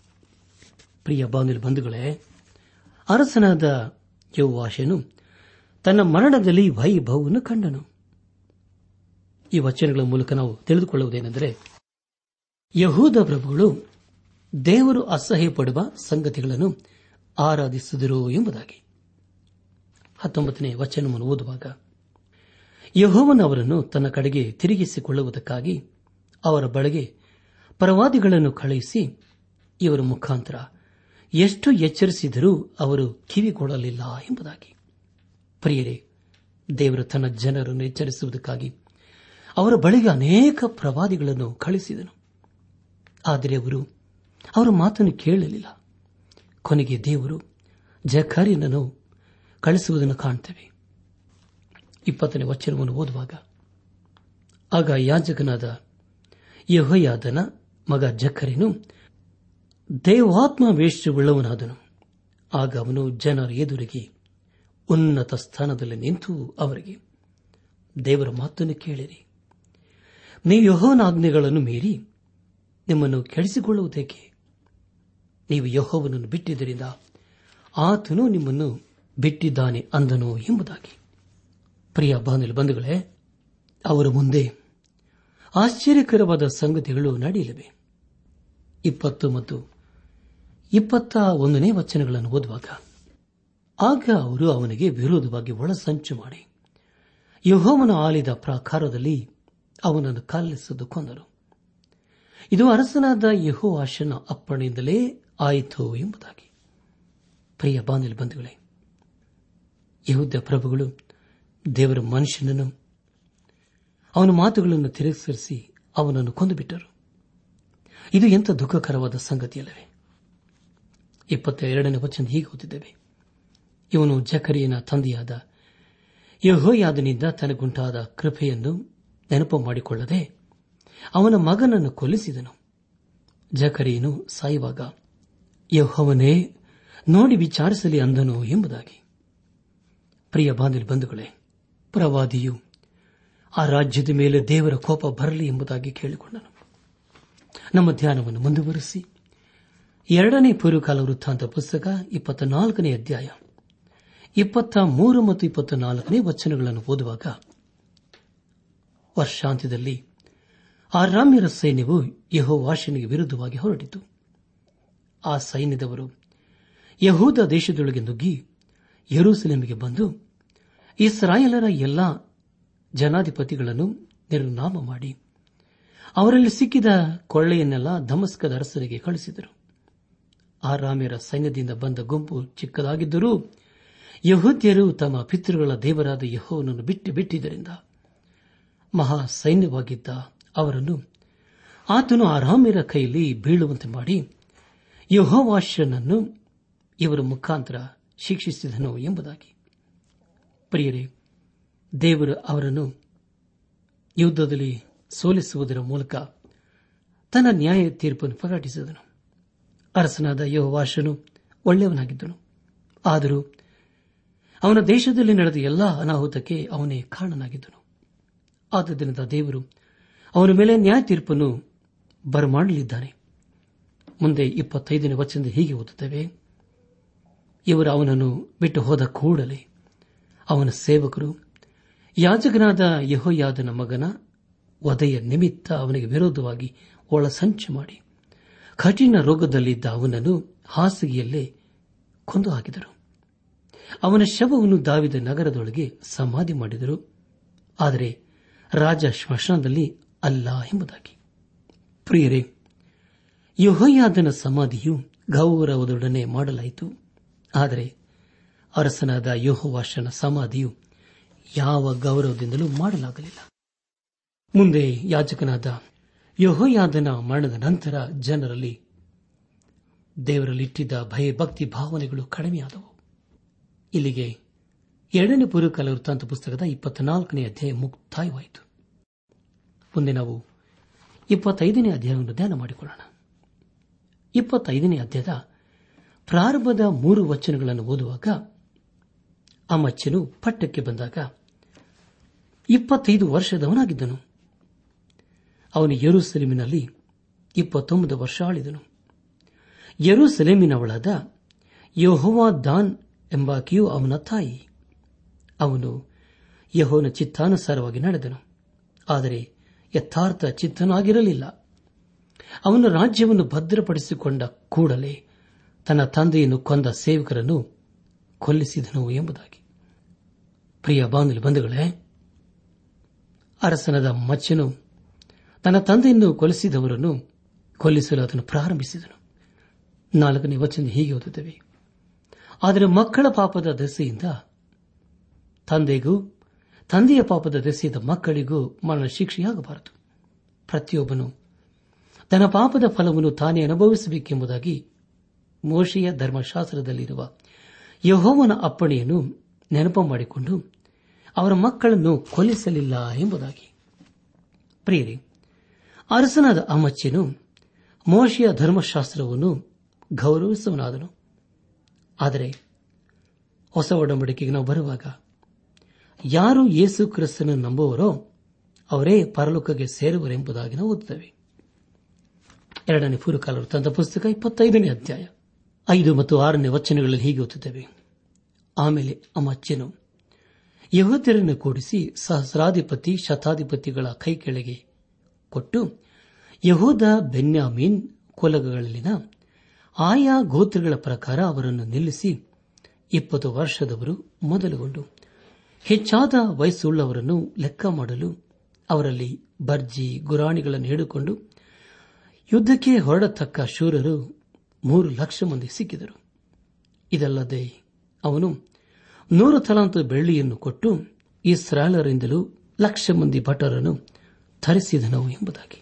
ಪ್ರಿಯ ಬಂಧುಗಳೇ, ಅರಸನಾದ ಯೋವಾಷನು ತನ್ನ ಮರಣದಲ್ಲಿ ವೈಭವವನ್ನು ಕಂಡನು. ಈ ವಚನಗಳ ಮೂಲಕ ನಾವು ತಿಳಿದುಕೊಳ್ಳುವುದೇನೆಂದರೆ, ಯೆಹೂದ ಪ್ರಭುಗಳು ದೇವರು ಅಸಹ್ಯ ಪಡುವ ಸಂಗತಿಗಳನ್ನು ಆರಾಧಿಸಿದರು ಎಂಬುದಾಗಿ. ಹತ್ತೊಂಬತ್ತನೇ ವಚನವನ್ನು ಓದುವಾಗ, ಯೆಹೋವನು ಅವರನ್ನು ತನ್ನ ಕಡೆಗೆ ತಿರುಗಿಸಿಕೊಳ್ಳುವುದಕ್ಕಾಗಿ ಅವರ ಬಳಿಗೆ ಪರವಾದಿಗಳನ್ನು ಕಳುಹಿಸಿ ಇವರ ಮುಖಾಂತರ ಎಷ್ಟು ಎಚ್ಚರಿಸಿದರೂ ಅವರು ಕಿವಿಗೊಡಲಿಲ್ಲ ಎಂಬುದಾಗಿ. ಪ್ರಿಯರೇ, ದೇವರು ತನ್ನ ಜನರನ್ನು ಎಚ್ಚರಿಸುವುದಕ್ಕಾಗಿ ಅವರ ಬಳಿಗೆ ಅನೇಕ ಪ್ರವಾದಿಗಳನ್ನು ಕಳಿಸಿದನು. ಆದರೆ ಅವರು ಅವರ ಮಾತನ್ನು ಕೇಳಲಿಲ್ಲ. ಕೊನೆಗೆ ದೇವರು ಜಕರ್ಯನನ್ನು ಕಳಿಸುವುದನ್ನು ಕಾಣ್ತೇವೆ. ಇಪ್ಪತ್ತನೇ ವಚನವನ್ನು ಓದುವಾಗ, ಆಗ ಯಾಜಕನಾದ ಯೆಹೋಯಾದನ ಮಗ ಜಕರ್ಯನು ದೇವಾತ್ಮ ವೇಷವುಳ್ಳವನಾದನು. ಆಗ ಅವನು ಜನರ ಎದುರಿಗೆ ಉನ್ನತ ಸ್ಥಾನದಲ್ಲಿ ನಿಂತು ಅವರಿಗೆ, ದೇವರ ಮಾತನ್ನು ಕೇಳಿರಿ, ನೀವು ಯೆಹೋವನ ಆಜ್ಞೆಗಳನ್ನು ಮೀರಿ ನಿಮ್ಮನ್ನು ಕೆಡಿಸಿಕೊಳ್ಳುವುದೇಕೆ? ನೀವು ಯೆಹೋವನನ್ನು ಬಿಟ್ಟಿದ್ದರಿಂದ ಆತನು ನಿಮ್ಮನ್ನು ಬಿಟ್ಟಿದ್ದಾನೆ ಅಂದನು ಎಂಬುದಾಗಿ. ಪ್ರಿಯ ಬಾಂಧವ ಬಂಧುಗಳೇ, ಅವರ ಮುಂದೆ ಆಶ್ಚರ್ಯಕರವಾದ ಸಂಗತಿಗಳು ನಡೆಯಲಿವೆ. ಇಪ್ಪತ್ತು ಮತ್ತು ಇಪ್ಪತ್ತ ಒಂದನೇ ವಚನಗಳನ್ನು ಓದುವಾಗ, ಆಗ ಅವರು ಅವನಿಗೆ ವಿರೋಧವಾಗಿ ಒಳಸಂಚು ಮಾಡಿ ಯೆಹೋವನ ಆಲಯದ ಪ್ರಾಕಾರದಲ್ಲಿ ಅವನನ್ನು ಕಾಲಿಸಲು ಕೊಂದರು. ಇದು ಅರಸನಾದ ಯೆಹೋವಾಷನ ಅಪ್ಪಣೆಯಿಂದಲೇ ಆಯಿತು ಎಂಬುದಾಗಿ. ಪ್ರಿಯ ಬಾಂಧವ ಬಂಧುಗಳೇ, ಯೆಹೂದ ಪ್ರಭುಗಳು ದೇವರ ಮನುಷ್ಯನನ್ನು, ಅವನ ಮಾತುಗಳನ್ನು ತಿರಸ್ಕರಿಸಿ ಅವನನ್ನು ಕೊಂದುಬಿಟ್ಟರು. ಇದು ಎಂಥ ದುಃಖಕರವಾದ ಸಂಗತಿಯಲ್ಲವೇ? ಇಪ್ಪತ್ತ ಎರಡನೇ ವಚನ ಹೀಗೆ ಓದಿದ್ದೇವೆ, ಇವನು ಜಕರಿಯನ ತಂದೆಯಾದ ಯೆಹೋಯಾದನಿಂದ ತನಗುಂಟಾದ ಕೃಪೆಯನ್ನು ನೆನಪು ಮಾಡಿಕೊಳ್ಳದೆ ಅವನ ಮಗನನ್ನು ಕೊಲ್ಲಿಸಿದನು. ಜಕರಿಯನು ಸಾಯುವಾಗ ಯೆಹೋವನೇ ನೋಡಿ ವಿಚಾರಿಸಲಿ ಅಂದನು ಎಂಬುದಾಗಿ. ಪ್ರಿಯ ಬಾಂಧವ ಬಂಧುಗಳೇ, ಪ್ರವಾದಿಯು ಆ ರಾಜ್ಯದ ಮೇಲೆ ದೇವರ ಕೋಪ ಬರಲಿ ಎಂಬುದಾಗಿ ಕೇಳಿಕೊಂಡನು. ನಮ್ಮ ಧ್ಯಾನವನ್ನು ಮುಂದುವರೆಸಿ ಎರಡನೇ ಪೂರ್ವಕಾಲ ವೃತ್ತಾಂತ ಪುಸ್ತಕ ಇಪ್ಪತ್ತ ನಾಲ್ಕನೇ ಅಧ್ಯಾಯ ಇಪ್ಪತ್ತ ಮೂರು ಮತ್ತು ಇಪ್ಪತ್ತ ನಾಲ್ಕನೇ ವಚನಗಳನ್ನು ಓದುವಾಗ, ವರ್ಷಾಂತ್ಯದಲ್ಲಿ ಆರಾಮ್ಯರ ಸೈನ್ಯವು ಯೆಹೋವಾಷನಿಗೆ ವಿರುದ್ಧವಾಗಿ ಹೊರಟಿತು. ಆ ಸೈನ್ಯದವರು ಯೆಹೂದ ದೇಶದೊಳಗೆ ನುಗ್ಗಿ ಯೆರೂಸಲೇಮಿಗೆ ಬಂದು ಇಸ್ರಾಯೇಲರ ಎಲ್ಲಾ ಜನಾಧಿಪತಿಗಳನ್ನು ನಿರ್ನಾಮ ಮಾಡಿ ಅವರಲ್ಲಿ ಸಿಕ್ಕಿದ ಕೊಳ್ಳೆಯನ್ನೆಲ್ಲ ದಮಸ್ಕದ ಅರಸರಿಗೆ ಕಳಿಸಿದರು. ಆರಾಮ್ಯರ ಸೈನ್ಯದಿಂದ ಬಂದ ಗುಂಪು ಚಿಕ್ಕದಾಗಿದ್ದರೂ ಯೆಹೂದ್ಯರು ತಮ್ಮ ಪಿತೃಗಳ ದೇವರಾದ ಯೆಹೋವನನ್ನು ಬಿಟ್ಟು ಬಿಟ್ಟಿದ್ದರಿಂದ ಮಹಾ ಸೈನ್ಯವಾಗಿದ್ದ ಅವರನ್ನು ಆತನು ಆರಾಮ್ಯರ ಕೈಯಲ್ಲಿ ಬೀಳುವಂತೆ ಮಾಡಿ ಯೆಹೋವಾಷನನ್ನು ಇವರ ಮುಖಾಂತರ ಶಿಕ್ಷಿಸಿದನು ಎಂಬುದಾಗಿ. ಪ್ರಿಯರೇ, ದೇವರು ಅವರನ್ನು ಯುದ್ಧದಲ್ಲಿ ಸೋಲಿಸುವುದರ ಮೂಲಕ ತನ್ನ ನ್ಯಾಯ ತೀರ್ಪನ್ನು ಪ್ರಕಟಿಸಿದನು. ಅರಸನಾದ ಯೆಹೋವಾಷನು ಒಳ್ಳೆಯವನಾಗಿದ್ದನು. ಆದರೂ ಅವನ ದೇಶದಲ್ಲಿ ನಡೆದ ಎಲ್ಲ ಅನಾಹುತಕ್ಕೆ ಅವನೇ ಕಾರಣನಾಗಿದ್ದನು. ಆದ್ದರಿಂದ ದೇವರು ಅವನ ಮೇಲೆ ನ್ಯಾಯ ತೀರ್ಪನ್ನು ಬರಮಾಡಲಿದ್ದಾನೆ. ಮುಂದೆ ಇಪ್ಪತ್ತೈದನೇ ವಚನದ ಹೀಗೆ ಓದುತ್ತೇವೆ, ಇವರು ಅವನನ್ನು ಬಿಟ್ಟು ಹೋದ ಕೂಡಲೇ ಅವನ ಸೇವಕರು ಯಾಜಕನಾದ ಯೆಹೋಯಾದನ ಮಗನ ವಧೆಯ ನಿಮಿತ್ತ ಅವನಿಗೆ ವಿರೋಧವಾಗಿ ಒಳಸಂಚು ಮಾಡಿ ಕಠಿಣ ರೋಗದಲ್ಲಿದ್ದ ಅವನನ್ನು ಹಾಸಿಗೆಯಲ್ಲೇ ಕೊಂದು ಹಾಕಿದರು. ಅವನ ಶವವನ್ನು ದಾವಿದ ನಗರದೊಳಗೆ ಸಮಾಧಿ ಮಾಡಿದರು, ಆದರೆ ರಾಜ ಶ್ಮಶಾನದಲ್ಲಿ ಅಲ್ಲ ಎಂಬುದಾಗಿ. ಪ್ರಿಯರೇ, ಯೆಹೋಯಾದನ ಸಮಾಧಿಯು ಗೌರವದೊಡನೆ ಮಾಡಲಾಯಿತು, ಆದರೆ ಅರಸನಾದ ಯೆಹೋವಾಷನ ಸಮಾಧಿಯು ಯಾವ ಗೌರವದಿಂದಲೂ ಮಾಡಲಾಗಲಿಲ್ಲ. ಮುಂದೆ ಯಾಜಕನಾದ ಯೆಹೋಯಾದನ ಮರಣದ ನಂತರ ಜನರಲ್ಲಿ ದೇವರಲ್ಲಿಟ್ಟಿದ್ದ ಭಯಭಕ್ತಿ ಭಾವನೆಗಳು ಕಡಿಮೆಯಾದವು. ಇಲ್ಲಿಗೆ ಎರಡನೇ ಪೂರ್ವಕಾಲ ವೃತ್ತಾಂತ ಪುಸ್ತಕದ ಇಪ್ಪತ್ನಾಲ್ಕನೇ ಅಧ್ಯಾಯ ಮುಕ್ತಾಯವಾಯಿತು. ಮುಂದೆ ನಾವು ಇಪ್ಪತ್ತೈದನೇ ಅಧ್ಯಾಯವನ್ನು ಧ್ಯಾನ ಮಾಡಿಕೊಳ್ಳೋಣ. ಇಪ್ಪತ್ತೈದನೇ ಅಧ್ಯಾಯದ ಪ್ರಾರಂಭದ ಮೂರು ವಚನಗಳನ್ನು ಓದುವಾಗ, ಅಮಚ್ಯನು ಪಟ್ಟಕ್ಕೆ ಬಂದಾಗ ಇಪ್ಪತ್ತೈದು ವರ್ಷದವನಾಗಿದ್ದನು. ಅವನು ಯೆರೂಸಲೇಮಿನಲ್ಲಿ ಇಪ್ಪತ್ತೊಂಬತ್ತು ವರ್ಷ ಆಳಿದನು. ಯೆರೂಸಲೇಮಿನವಳಾದ ಯೆಹೋವಾದಾನ್ ಎಂಬಾಕೆಯು ಅವನ ತಾಯಿ. ಅವನು ಯೆಹೋವನ ಚಿತ್ತಾನುಸಾರವಾಗಿ ನಡೆದನು, ಆದರೆ ಯಥಾರ್ಥ ಚಿತ್ತನಾಗಿರಲಿಲ್ಲ. ಅವನ ರಾಜ್ಯವನ್ನು ಭದ್ರಪಡಿಸಿಕೊಂಡ ಕೂಡಲೇ ತನ್ನ ತಂದೆಯನ್ನು ಕೊಂದ ಸೇವಕರನ್ನು ಕೊಲ್ಲಿಸಿದನು ಎಂಬುದಾಗಿ. ಪ್ರಿಯ ಬಾಂಧವ ಬಂಧುಗಳೇ, ಅರಸನಾದ ಮಚ್ಚನು ತನ್ನ ತಂದೆಯನ್ನು ಕೊಲಿಸಿದವರನ್ನು ಕೊಲ್ಲಿಸಲು ಅದನ್ನು ಪ್ರಾರಂಭಿಸಿದನು. ನಾಲ್ಕನೇ ವಚನ ಹೀಗೆ ಓದುತ್ತೇವೆ, ಆದರೆ ಮಕ್ಕಳ ಪಾಪದ ದೆಸೆಯಿಂದ ತಂದೆಗೂ ತಂದೆಯ ಪಾಪದ ದೆಸೆಯಿಂದ ಮಕ್ಕಳಿಗೂ ಮರಣ ಶಿಕ್ಷೆಯಾಗಬಾರದು. ಪ್ರತಿಯೊಬ್ಬನು ತನ್ನ ಪಾಪದ ಫಲವನ್ನು ತಾನೇ ಅನುಭವಿಸಬೇಕೆಂಬುದಾಗಿ ಮೋಶೆಯ ಧರ್ಮಶಾಸ್ತ್ರದಲ್ಲಿರುವ ಯೆಹೋವನ ಅಪ್ಪಣೆಯನ್ನು ನೆನಪು ಮಾಡಿಕೊಂಡು ಅವರ ಮಕ್ಕಳನ್ನು ಕೊಲ್ಲಿಸಲಿಲ್ಲ ಎಂಬುದಾಗಿ. ಪ್ರಿಯರೇ, ಅರಸನಾದ ಅಮಚ್ಯನು ಮೋಶೆಯ ಧರ್ಮಶಾಸ್ತ್ರವನ್ನು ಗೌರವಿಸುವನಾದನು. ಆದರೆ ಹೊಸ ಒಡಂಬಡಿಕೆಗೆ ನಾವು ಬರುವಾಗ ಯಾರು ಯೇಸು ಕ್ರಿಸ್ತನನ್ನು ನಂಬುವರೋ ಅವರೇ ಪರಲೋಕಕ್ಕೆ ಸೇರುವರೆಂಬುದಾಗಿ ನಾವು ಓದುತ್ತೇವೆ. ಎರಡನೇ ಪೂರ್ವಕಾಲ ವೃತ್ತಾಂತ ಪುಸ್ತಕ ಇಪ್ಪತ್ತೈದನೇ ಅಧ್ಯಾಯ ಐದು ಮತ್ತು ಆರನೇ ವಚನಗಳಲ್ಲಿ ಹೀಗೆ ಓದುತ್ತೇವೆ, ಆಮೇಲೆ ಅಮಚ್ಯನು ಯೆಹೂದ್ಯರನ್ನು ಕೂಡಿಸಿ ಸಹಸ್ರಾಧಿಪತಿ ಶತಾಧಿಪತಿಗಳ ಕೈ ಕೆಳಗೆ ಕೊಟ್ಟು ಯೆಹೂದ ಬೆನ್ಯಾಮೀನ್ ಕುಲಗಳಲ್ಲಿನ ಆಯಾ ಗೋತ್ರಗಳ ಪ್ರಕಾರ ಅವರನ್ನು ನಿಲ್ಲಿಸಿ ಇಪ್ಪತ್ತು ವರ್ಷದವರು ಮೊದಲುಗೊಂಡು ಹೆಚ್ಚಾದ ವಯಸ್ಸುಳ್ಳವರನ್ನು ಲೆಕ್ಕ ಮಾಡಲು ಅವರಲ್ಲಿ ಬರ್ಜಿ ಗುರಾಣಿಗಳನ್ನು ಹಿಡಿದುಕೊಂಡು ಯುದ್ದಕ್ಕೆ ಹೊರಡತಕ್ಕ ಶೂರರು ಮೂರು ಲಕ್ಷ ಮಂದಿ ಸಿಕ್ಕಿದರು. ಇದಲ್ಲದೆ ಅವನು ನೂರು ತಲಾಂತ ಬೆಳ್ಳಿಯನ್ನು ಕೊಟ್ಟು ಇಸ್ರಾಯೇಲರಿಂದಲೂ ಲಕ್ಷ ಮಂದಿ ಭಟರನ್ನು ತರಿಸಿದನು ಎಂಬುದಾಗಿ.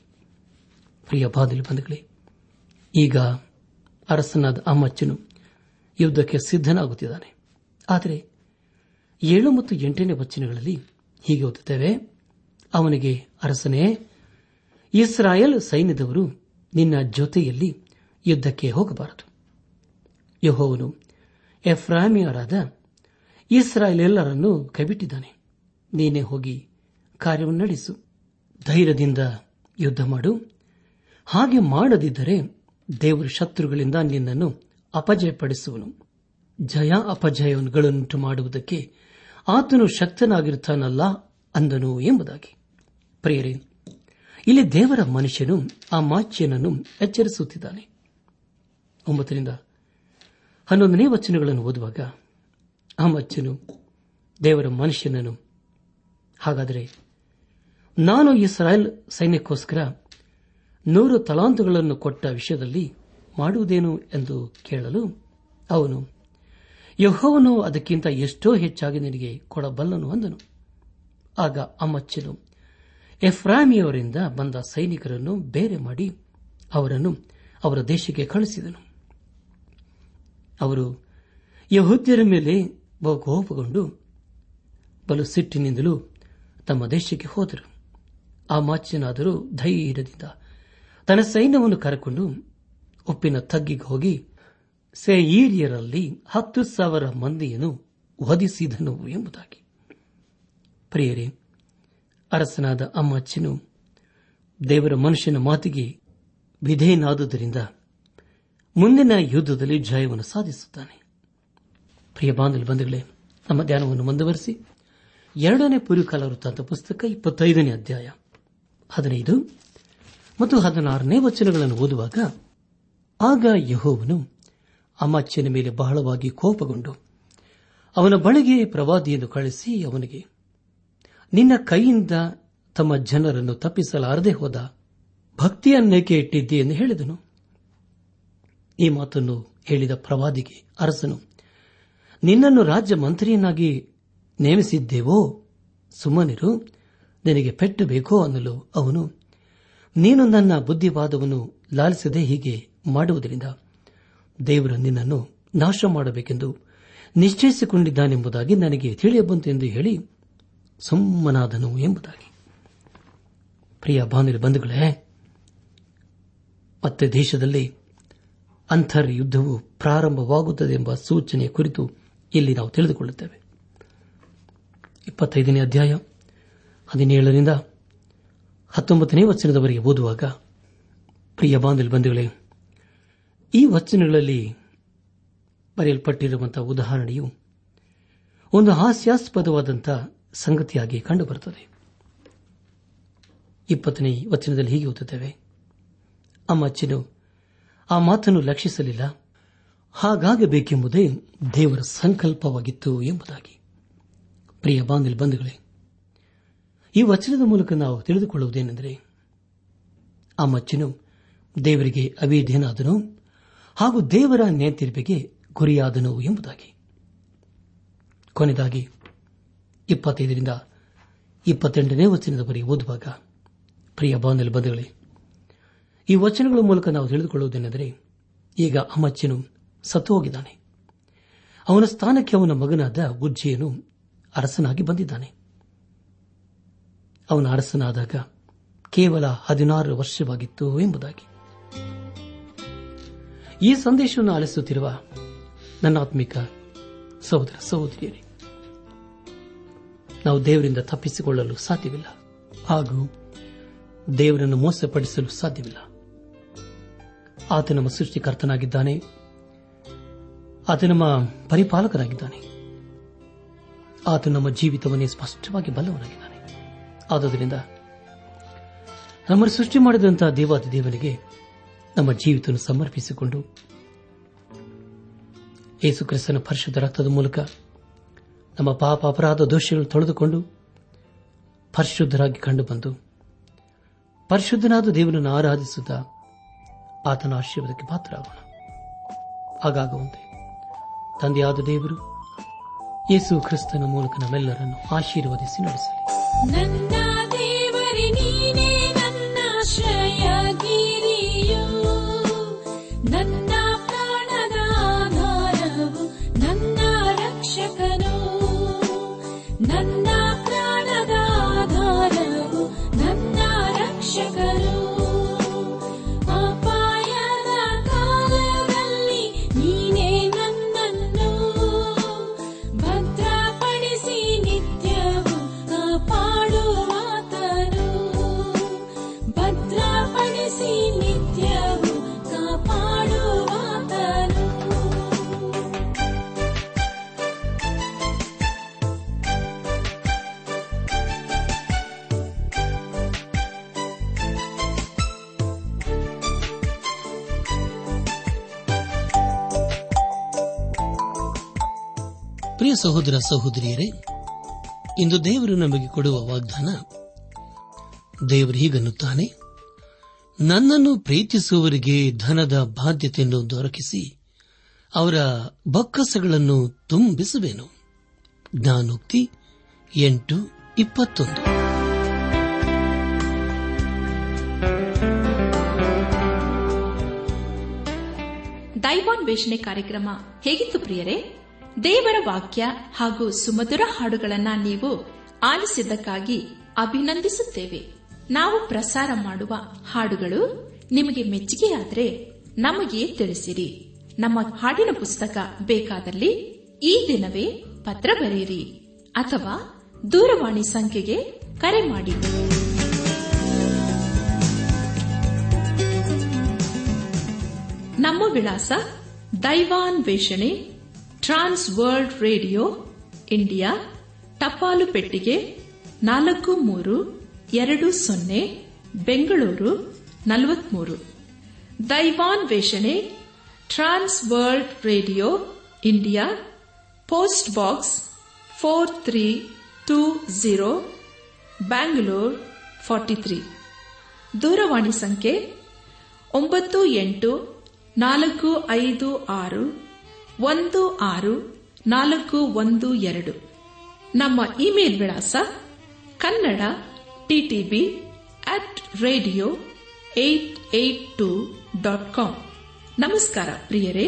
ಪ್ರಿಯ ಬಾಧಲಿ ಬಂಧುಗಳೇ, ಈಗ ಅರಸನಾದ ಅಮಚ್ಯನು ಯುದ್ದಕ್ಕೆ ಸಿದ್ಧನಾಗುತ್ತಿದ್ದಾನೆ. ಆದರೆ ಏಳು ಮತ್ತು ಎಂಟನೇ ವಚನಗಳಲ್ಲಿ ಹೀಗೆ ಓದುತ್ತೇವೆ, ಅವನಿಗೆ ಅರಸನೇ, ಇಸ್ರಾಯೇಲ್ ಸೈನ್ಯದವರು ನಿನ್ನ ಜೊತೆಯಲ್ಲಿ ಯುದ್ದಕ್ಕೆ ಹೋಗಬಾರದು. ಯೆಹೋವನು ಎಫ್ರಾಮಿಯರಾದ ಇಸ್ರಾಯೇಲೆಲ್ಲರನ್ನು ಕೈಬಿಟ್ಟಿದ್ದಾನೆ. ನೀನೇ ಹೋಗಿ ಕಾರ್ಯವನ್ನು ನಡೆಸು, ಧೈರ್ಯದಿಂದ ಯುದ್ಧ ಮಾಡು. ಹಾಗೆ ಮಾಡದಿದ್ದರೆ ದೇವರು ಶತ್ರುಗಳಿಂದ ನಿನ್ನನ್ನು ಅಪಜಯಪಡಿಸುವನು. ಜಯ ಅಪಜಯಗಳನ್ನುಂಟು ಮಾಡುವುದಕ್ಕೆ ಆತನು ಶಕ್ತನಾಗಿರುತ್ತಾನಲ್ಲ ಅಂದನು ಎಂಬುದಾಗಿ. ಪ್ರಿಯರೇ, ಇಲ್ಲಿ ದೇವರ ಮನುಷ್ಯನು ಆ ಮಾಚ್ಯನನ್ನು ಎಚ್ಚರಿಸುತ್ತಿದ್ದಾನೆ. ಒಂಬತ್ತರಿಂದ ಹನ್ನೊಂದನೇ ವಚನಗಳನ್ನು ಓದುವಾಗ ಆ ಮಚ್ಚನು ದೇವರ ಮನುಷ್ಯನನ್ನು, ಹಾಗಾದರೆ ನಾನು ಇಸ್ರಾಯೇಲ್ ಸೈನ್ಯಕ್ಕೋಸ್ಕರ ನೂರು ತಲಾಂತುಗಳನ್ನು ಕೊಟ್ಟ ವಿಷಯದಲ್ಲಿ ಮಾಡುವುದೇನು ಎಂದು ಕೇಳಲು ಅವನು, ಯೆಹೋವನು ಅದಕ್ಕಿಂತ ಎಷ್ಟೋ ಹೆಚ್ಚಾಗಿ ನಿನಗೆ ಕೊಡಬಲ್ಲನು ಅಂದನು. ಆಗ ಅಮಚ್ಚನು ಎಫ್ರಾಮಿಯವರಿಂದ ಬಂದ ಸೈನಿಕರನ್ನು ಬೇರೆ ಮಾಡಿ ಅವರನ್ನು ಅವರ ದೇಶಕ್ಕೆ ಕಳಿಸಿದನು. ಅವರು ಯೆಹೂದ್ಯರ ಮೇಲೆ ಕೋಪಗೊಂಡು ಬಲು ಸಿಟ್ಟಿನಿಂದಲೂ ತಮ್ಮ ದೇಶಕ್ಕೆ ಹೋದರು. ಅಮಚ್ಯನಾದರೂ ಧೈರ್ಯದಿಂದ ತನ್ನ ಸೈನ್ಯವನ್ನು ಕರೆಕೊಂಡು ಉಪ್ಪಿನ ತಗ್ಗಿಗೆ ಹೋಗಿ ಸೇಯೀರಿಯರಲ್ಲಿ ಹತ್ತು ಸಾವಿರ ಮಂದಿಯನ್ನು ವಧಿಸಿದನು ಎಂಬುದಾಗಿ. ಪ್ರಿಯರೇ, ಅರಸನಾದ ಅಮಚ್ಯನು ದೇವರ ಮನುಷ್ಯನ ಮಾತಿಗೆ ವಿಧೇಯನಾದುದರಿಂದ ಮುಂದಿನ ಯುದ್ಧದಲ್ಲಿ ಜಯವನ್ನು ಸಾಧಿಸುತ್ತಾನೆ. ಪ್ರಿಯ ಬಾಂಧವರೇ, ನಮ್ಮ ಧ್ಯಾನವನ್ನು ಮುಂದುವರಿಸಿ ಎರಡನೇ ಪೂರ್ವಕಾಲ ವೃತ್ತಾಂತ ಪುಸ್ತಕ ಇಪ್ಪತ್ತೈದನೇ ಅಧ್ಯಾಯ ಹದಿನೈದು ಮತ್ತು ಹದಿನಾರನೇ ವಚನಗಳನ್ನು ಓದುವಾಗ, ಆಗ ಯೆಹೋವನು ಅಮಚ್ಯನ ಮೇಲೆ ಬಹಳವಾಗಿ ಕೋಪಗೊಂಡು ಅವನ ಬಳಿಗೆ ಪ್ರವಾದಿಯನ್ನು ಕಳಿಸಿ ಅವನಿಗೆ, ನಿನ್ನ ಕೈಯಿಂದ ತಮ್ಮ ಜನರನ್ನು ತಪ್ಪಿಸಲಾರದೆ ಹೋದ ಭಕ್ತಿಯನ್ನೇಕೆ ಇಟ್ಟಿದ್ದಿ ಎಂದು ಹೇಳಿದನು. ಈ ಮಾತನ್ನು ಹೇಳಿದ ಪ್ರವಾದಿಗೆ ಅರಸನು, ನಿನ್ನನ್ನು ರಾಜ್ಯ ಮಂತ್ರಿಯನ್ನಾಗಿ ನೇಮಿಸಿದ್ದೇವೋ, ಸುಮ್ಮನಿರು, ನಿನಗೆ ಪೆಟ್ಟು ಬೇಕೋ ಅನ್ನಲು ಅವನು, ನೀನು ನನ್ನ ಬುದ್ಧಿವಾದವನ್ನು ಲಾಲಿಸದೆ ಹೀಗೆ ಮಾಡುವುದರಿಂದ ದೇವರು ನಿನ್ನನ್ನು ನಾಶ ಮಾಡಬೇಕೆಂದು ನಿಶ್ಚಯಿಸಿಕೊಂಡಿದ್ದಾನೆಂಬುದಾಗಿ ನನಗೆ ತಿಳಿಯಬಂತು ಎಂದು ಹೇಳಿ ಸುಮ್ಮನಾದನು ಎಂಬುದಾಗಿ. ಪ್ರಿಯ ಬಾಂಧವರು ಬಂಧುಗಳೇ, ಮತ್ತೆ ದೇಶದಲ್ಲಿ ಅಂತರ್ ಯುದ್ಧವು ಪ್ರಾರಂಭವಾಗುತ್ತದೆ ಎಂಬ ಸೂಚನೆಯ ಕುರಿತು ಇಲ್ಲಿ ನಾವು ತಿಳಿದುಕೊಳ್ಳುತ್ತೇವೆ. ಇಪ್ಪತ್ತೈದನೇ ಅಧ್ಯಾಯ ಹದಿನೇಳರಿಂದ ಹತ್ತೊಂಬತ್ತನೇ ವಚನದವರೆಗೆ ಓದುವಾಗ, ಪ್ರಿಯ ಬಾಂಧವರು ಬಂಧುಗಳೇ, ಈ ವಚನಗಳಲ್ಲಿ ಬರೆಯಲ್ಪಟ್ಟಿರುವಂತಹ ಉದಾಹರಣೆಯು ಒಂದು ಹಾಸ್ಯಾಸ್ಪದವಾದಂತಹ ಸಂಗತಿಯಾಗಿ ಕಂಡುಬರುತ್ತದೆ. ಇಪ್ಪತ್ತನೇ ವಚನದಲ್ಲಿ ಹೀಗೆ ಓದುತ್ತೇವೆ, ಅಮಚ್ಯನು ಆ ಮಾತನ್ನು ಲಕ್ಷಿಸಲಿಲ್ಲ, ಹಾಗಾಗಬೇಕೆಂಬುದೇ ದೇವರ ಸಂಕಲ್ಪವಾಗಿತ್ತು ಎಂಬುದಾಗಿ. ಪ್ರಿಯ ಬಾಂಧವ ಬಂಧುಗಳೇ, ಈ ವಚನದ ಮೂಲಕ ನಾವು ತಿಳಿದುಕೊಳ್ಳುವುದೇನೆಂದರೆ, ಅಮಚ್ಯನು ದೇವರಿಗೆ ಅವಿಧೇನಾದನು ಹಾಗೂ ದೇವರ ನೇತಿರ್ಪೆಗೆ ಗುರಿಯಾದನು ಎಂಬುದಾಗಿ. ಕೊನೆಯದಾಗಿ ಇಪ್ಪತ್ತೈದರಿಂದ ಇಪ್ಪತ್ತೆಂಟನೇ ವಚನದವರೆಗೆ ಓದುವಾಗ, ಪ್ರಿಯ ಬಾಂಧವ ಬಂಧುಗಳೇ, ಈ ವಚನಗಳ ಮೂಲಕ ನಾವು ತಿಳಿದುಕೊಳ್ಳುವುದೇನೆಂದರೆ, ಈಗ ಅಮಚ್ಯನು ಸತ್ತು ಹೋಗಿದ್ದಾನೆ, ಅವನ ಸ್ಥಾನಕ್ಕೆ ಅವನ ಮಗನಾದ ಉಜ್ಜಿಯನು ಅರಸನಾಗಿ ಬಂದಿದ್ದಾನೆ. ಅವನ ಅರಸನಾದಾಗ ಕೇವಲ ಹದಿನಾರು ವರ್ಷವಾಗಿತ್ತು ಎಂಬುದಾಗಿ. ಈ ಸಂದೇಶವನ್ನು ಆಲಿಸುತ್ತಿರುವ ನನ್ನಾತ್ಮಿಕ ಸಹೋದರ ಸಹೋದರಿಯರೇ, ನಾವು ದೇವರಿಂದ ತಪ್ಪಿಸಿಕೊಳ್ಳಲು ಸಾಧ್ಯವಿಲ್ಲ ಹಾಗೂ ದೇವರನ್ನು ಮೋಸಪಡಿಸಲು ಸಾಧ್ಯವಿಲ್ಲ. ಆತ ನಮ್ಮ ಸೃಷ್ಟಿಕರ್ತನಾಗಿದ್ದಾನೆ, ಆತ ನಮ್ಮ ಪರಿಪಾಲಕನಾಗಿದ್ದಾನೆ, ಆತ ನಮ್ಮ ಜೀವಿತವನ್ನೇ ಸ್ಪಷ್ಟವಾಗಿ ಬಲ್ಲವನಾಗಿದ್ದಾನೆ. ಆದುದರಿಂದ ನಮ್ಮನ್ನು ಸೃಷ್ಟಿ ಮಾಡಿದಂತಹ ದೇವಾದಿ ದೇವನಿಗೆ ನಮ್ಮ ಜೀವಿತ ಸಮರ್ಪಿಸಿಕೊಂಡು ಯೇಸುಕ್ರಿಸ್ತನ ಪರಿಶುದ್ಧ ರಕ್ತದ ಮೂಲಕ ನಮ್ಮ ಪಾಪ ಅಪರಾಧ ದೋಷಗಳನ್ನು ತೊಳೆದುಕೊಂಡು ಪರಿಶುದ್ಧರಾಗಿ ಕಂಡುಬಂದು ಪರಿಶುದ್ಧನಾದ ದೇವರನ್ನು ಆರಾಧಿಸುತ್ತಾ ಆತನ ಆಶೀರ್ವಾದಕ್ಕೆ ಪಾತ್ರರಾಗೋಣ. ಹಾಗಾಗುವಂತೆ ತಂದೆಯಾದ ದೇವರು ಯೇಸು ಕ್ರಿಸ್ತನ ಮೂಲಕ ನಮ್ಮೆಲ್ಲರನ್ನು ಆಶೀರ್ವದಿಸಿ ನಡೆಸಲಿ. ನನ್ನ ದೇವರೇ ನೀನೇ ನನ್ನ ಆಶ್ರಯಗಿರಿಯು, ನನ್ನ ಪ್ರಾಣದ ಆಧಾರವು, ನನ್ನ ರಕ್ಷಕನು, ನನ್ನ ಪ್ರಾಣದ ಆಧಾರವು, ನನ್ನ ರಕ್ಷಕನು. ಪ್ರಿಯ ಸಹೋದರ ಸಹೋದರಿಯರೇ, ಇಂದು ದೇವರು ನಮಗೆ ಕೊಡುವ ವಾಗ್ದಾನ, ದೇವರು ಹೀಗನ್ನುತ್ತಾನೆ, ನನ್ನನ್ನು ಪ್ರೀತಿಸುವವರಿಗೆ ಧನದ ಬಾಧ್ಯತೆಯನ್ನು ದೊರಕಿಸಿ ಅವರ ಬೊಕ್ಕಸಗಳನ್ನು ತುಂಬಿಸುವೆನು. ಜ್ಞಾನೋಕ್ತಿ ಎಂಟು ಇಪ್ಪತ್ತೊಂದು. ದೈವಾನ್ವೇಷಣೆ ಕಾರ್ಯಕ್ರಮ ಹೇಗಿತ್ತು ಪ್ರಿಯರೇ? ದೇವರ ವಾಕ್ಯ ಹಾಗೂ ಸುಮಧುರ ಹಾಡುಗಳನ್ನು ನೀವು ಆಲಿಸಿದ್ದಕ್ಕಾಗಿ ಅಭಿನಂದಿಸುತ್ತೇವೆ. ನಾವು ಪ್ರಸಾರ ಮಾಡುವ ಹಾಡುಗಳು ನಿಮಗೆ ಮೆಚ್ಚುಗೆಯಾದರೆ ನಮಗೆ ತಿಳಿಸಿರಿ. ನಮ್ಮ ಹಾಡಿನ ಪುಸ್ತಕ ಬೇಕಾದಲ್ಲಿ ಈ ದಿನವೇ ಪತ್ರ ಬರೆಯಿರಿ ಅಥವಾ ದೂರವಾಣಿ ಸಂಖ್ಯೆಗೆ ಕರೆ ಮಾಡಿ. ನಮ್ಮ ವಿಳಾಸ ದೈವಾನ್ವೇಷಣೆ ಟ್ರಾನ್ಸ್ ವರ್ಲ್ಡ್ ರೇಡಿಯೋ ಇಂಡಿಯಾ, ಟಪಾಲು ಪೆಟ್ಟಿಗೆ ನಾಲ್ಕು ಮೂರು ಎರಡು ಸೊನ್ನೆ, ಬೆಂಗಳೂರು ನಲವತ್ಮೂರು. ದೈವಾನ್ವೇಷಣೆ Trans World radio India, post box four three two zero, Bangalore forty three. ದೂರವಾಣಿ ಸಂಖ್ಯೆ ಒಂಬತ್ತು ಎಂಟು ನಾಲ್ಕು ಐದು ಆರು ಒಂದು ಆರು ನಾಲ್ಕು ಒಂದು ಎರಡು. ನಮ್ಮ ಇಮೇಲ್ ವಿಳಾಸ Kannada TTB at radio eight eight two dot com. ನಮಸ್ಕಾರ ಪ್ರಿಯರೇ.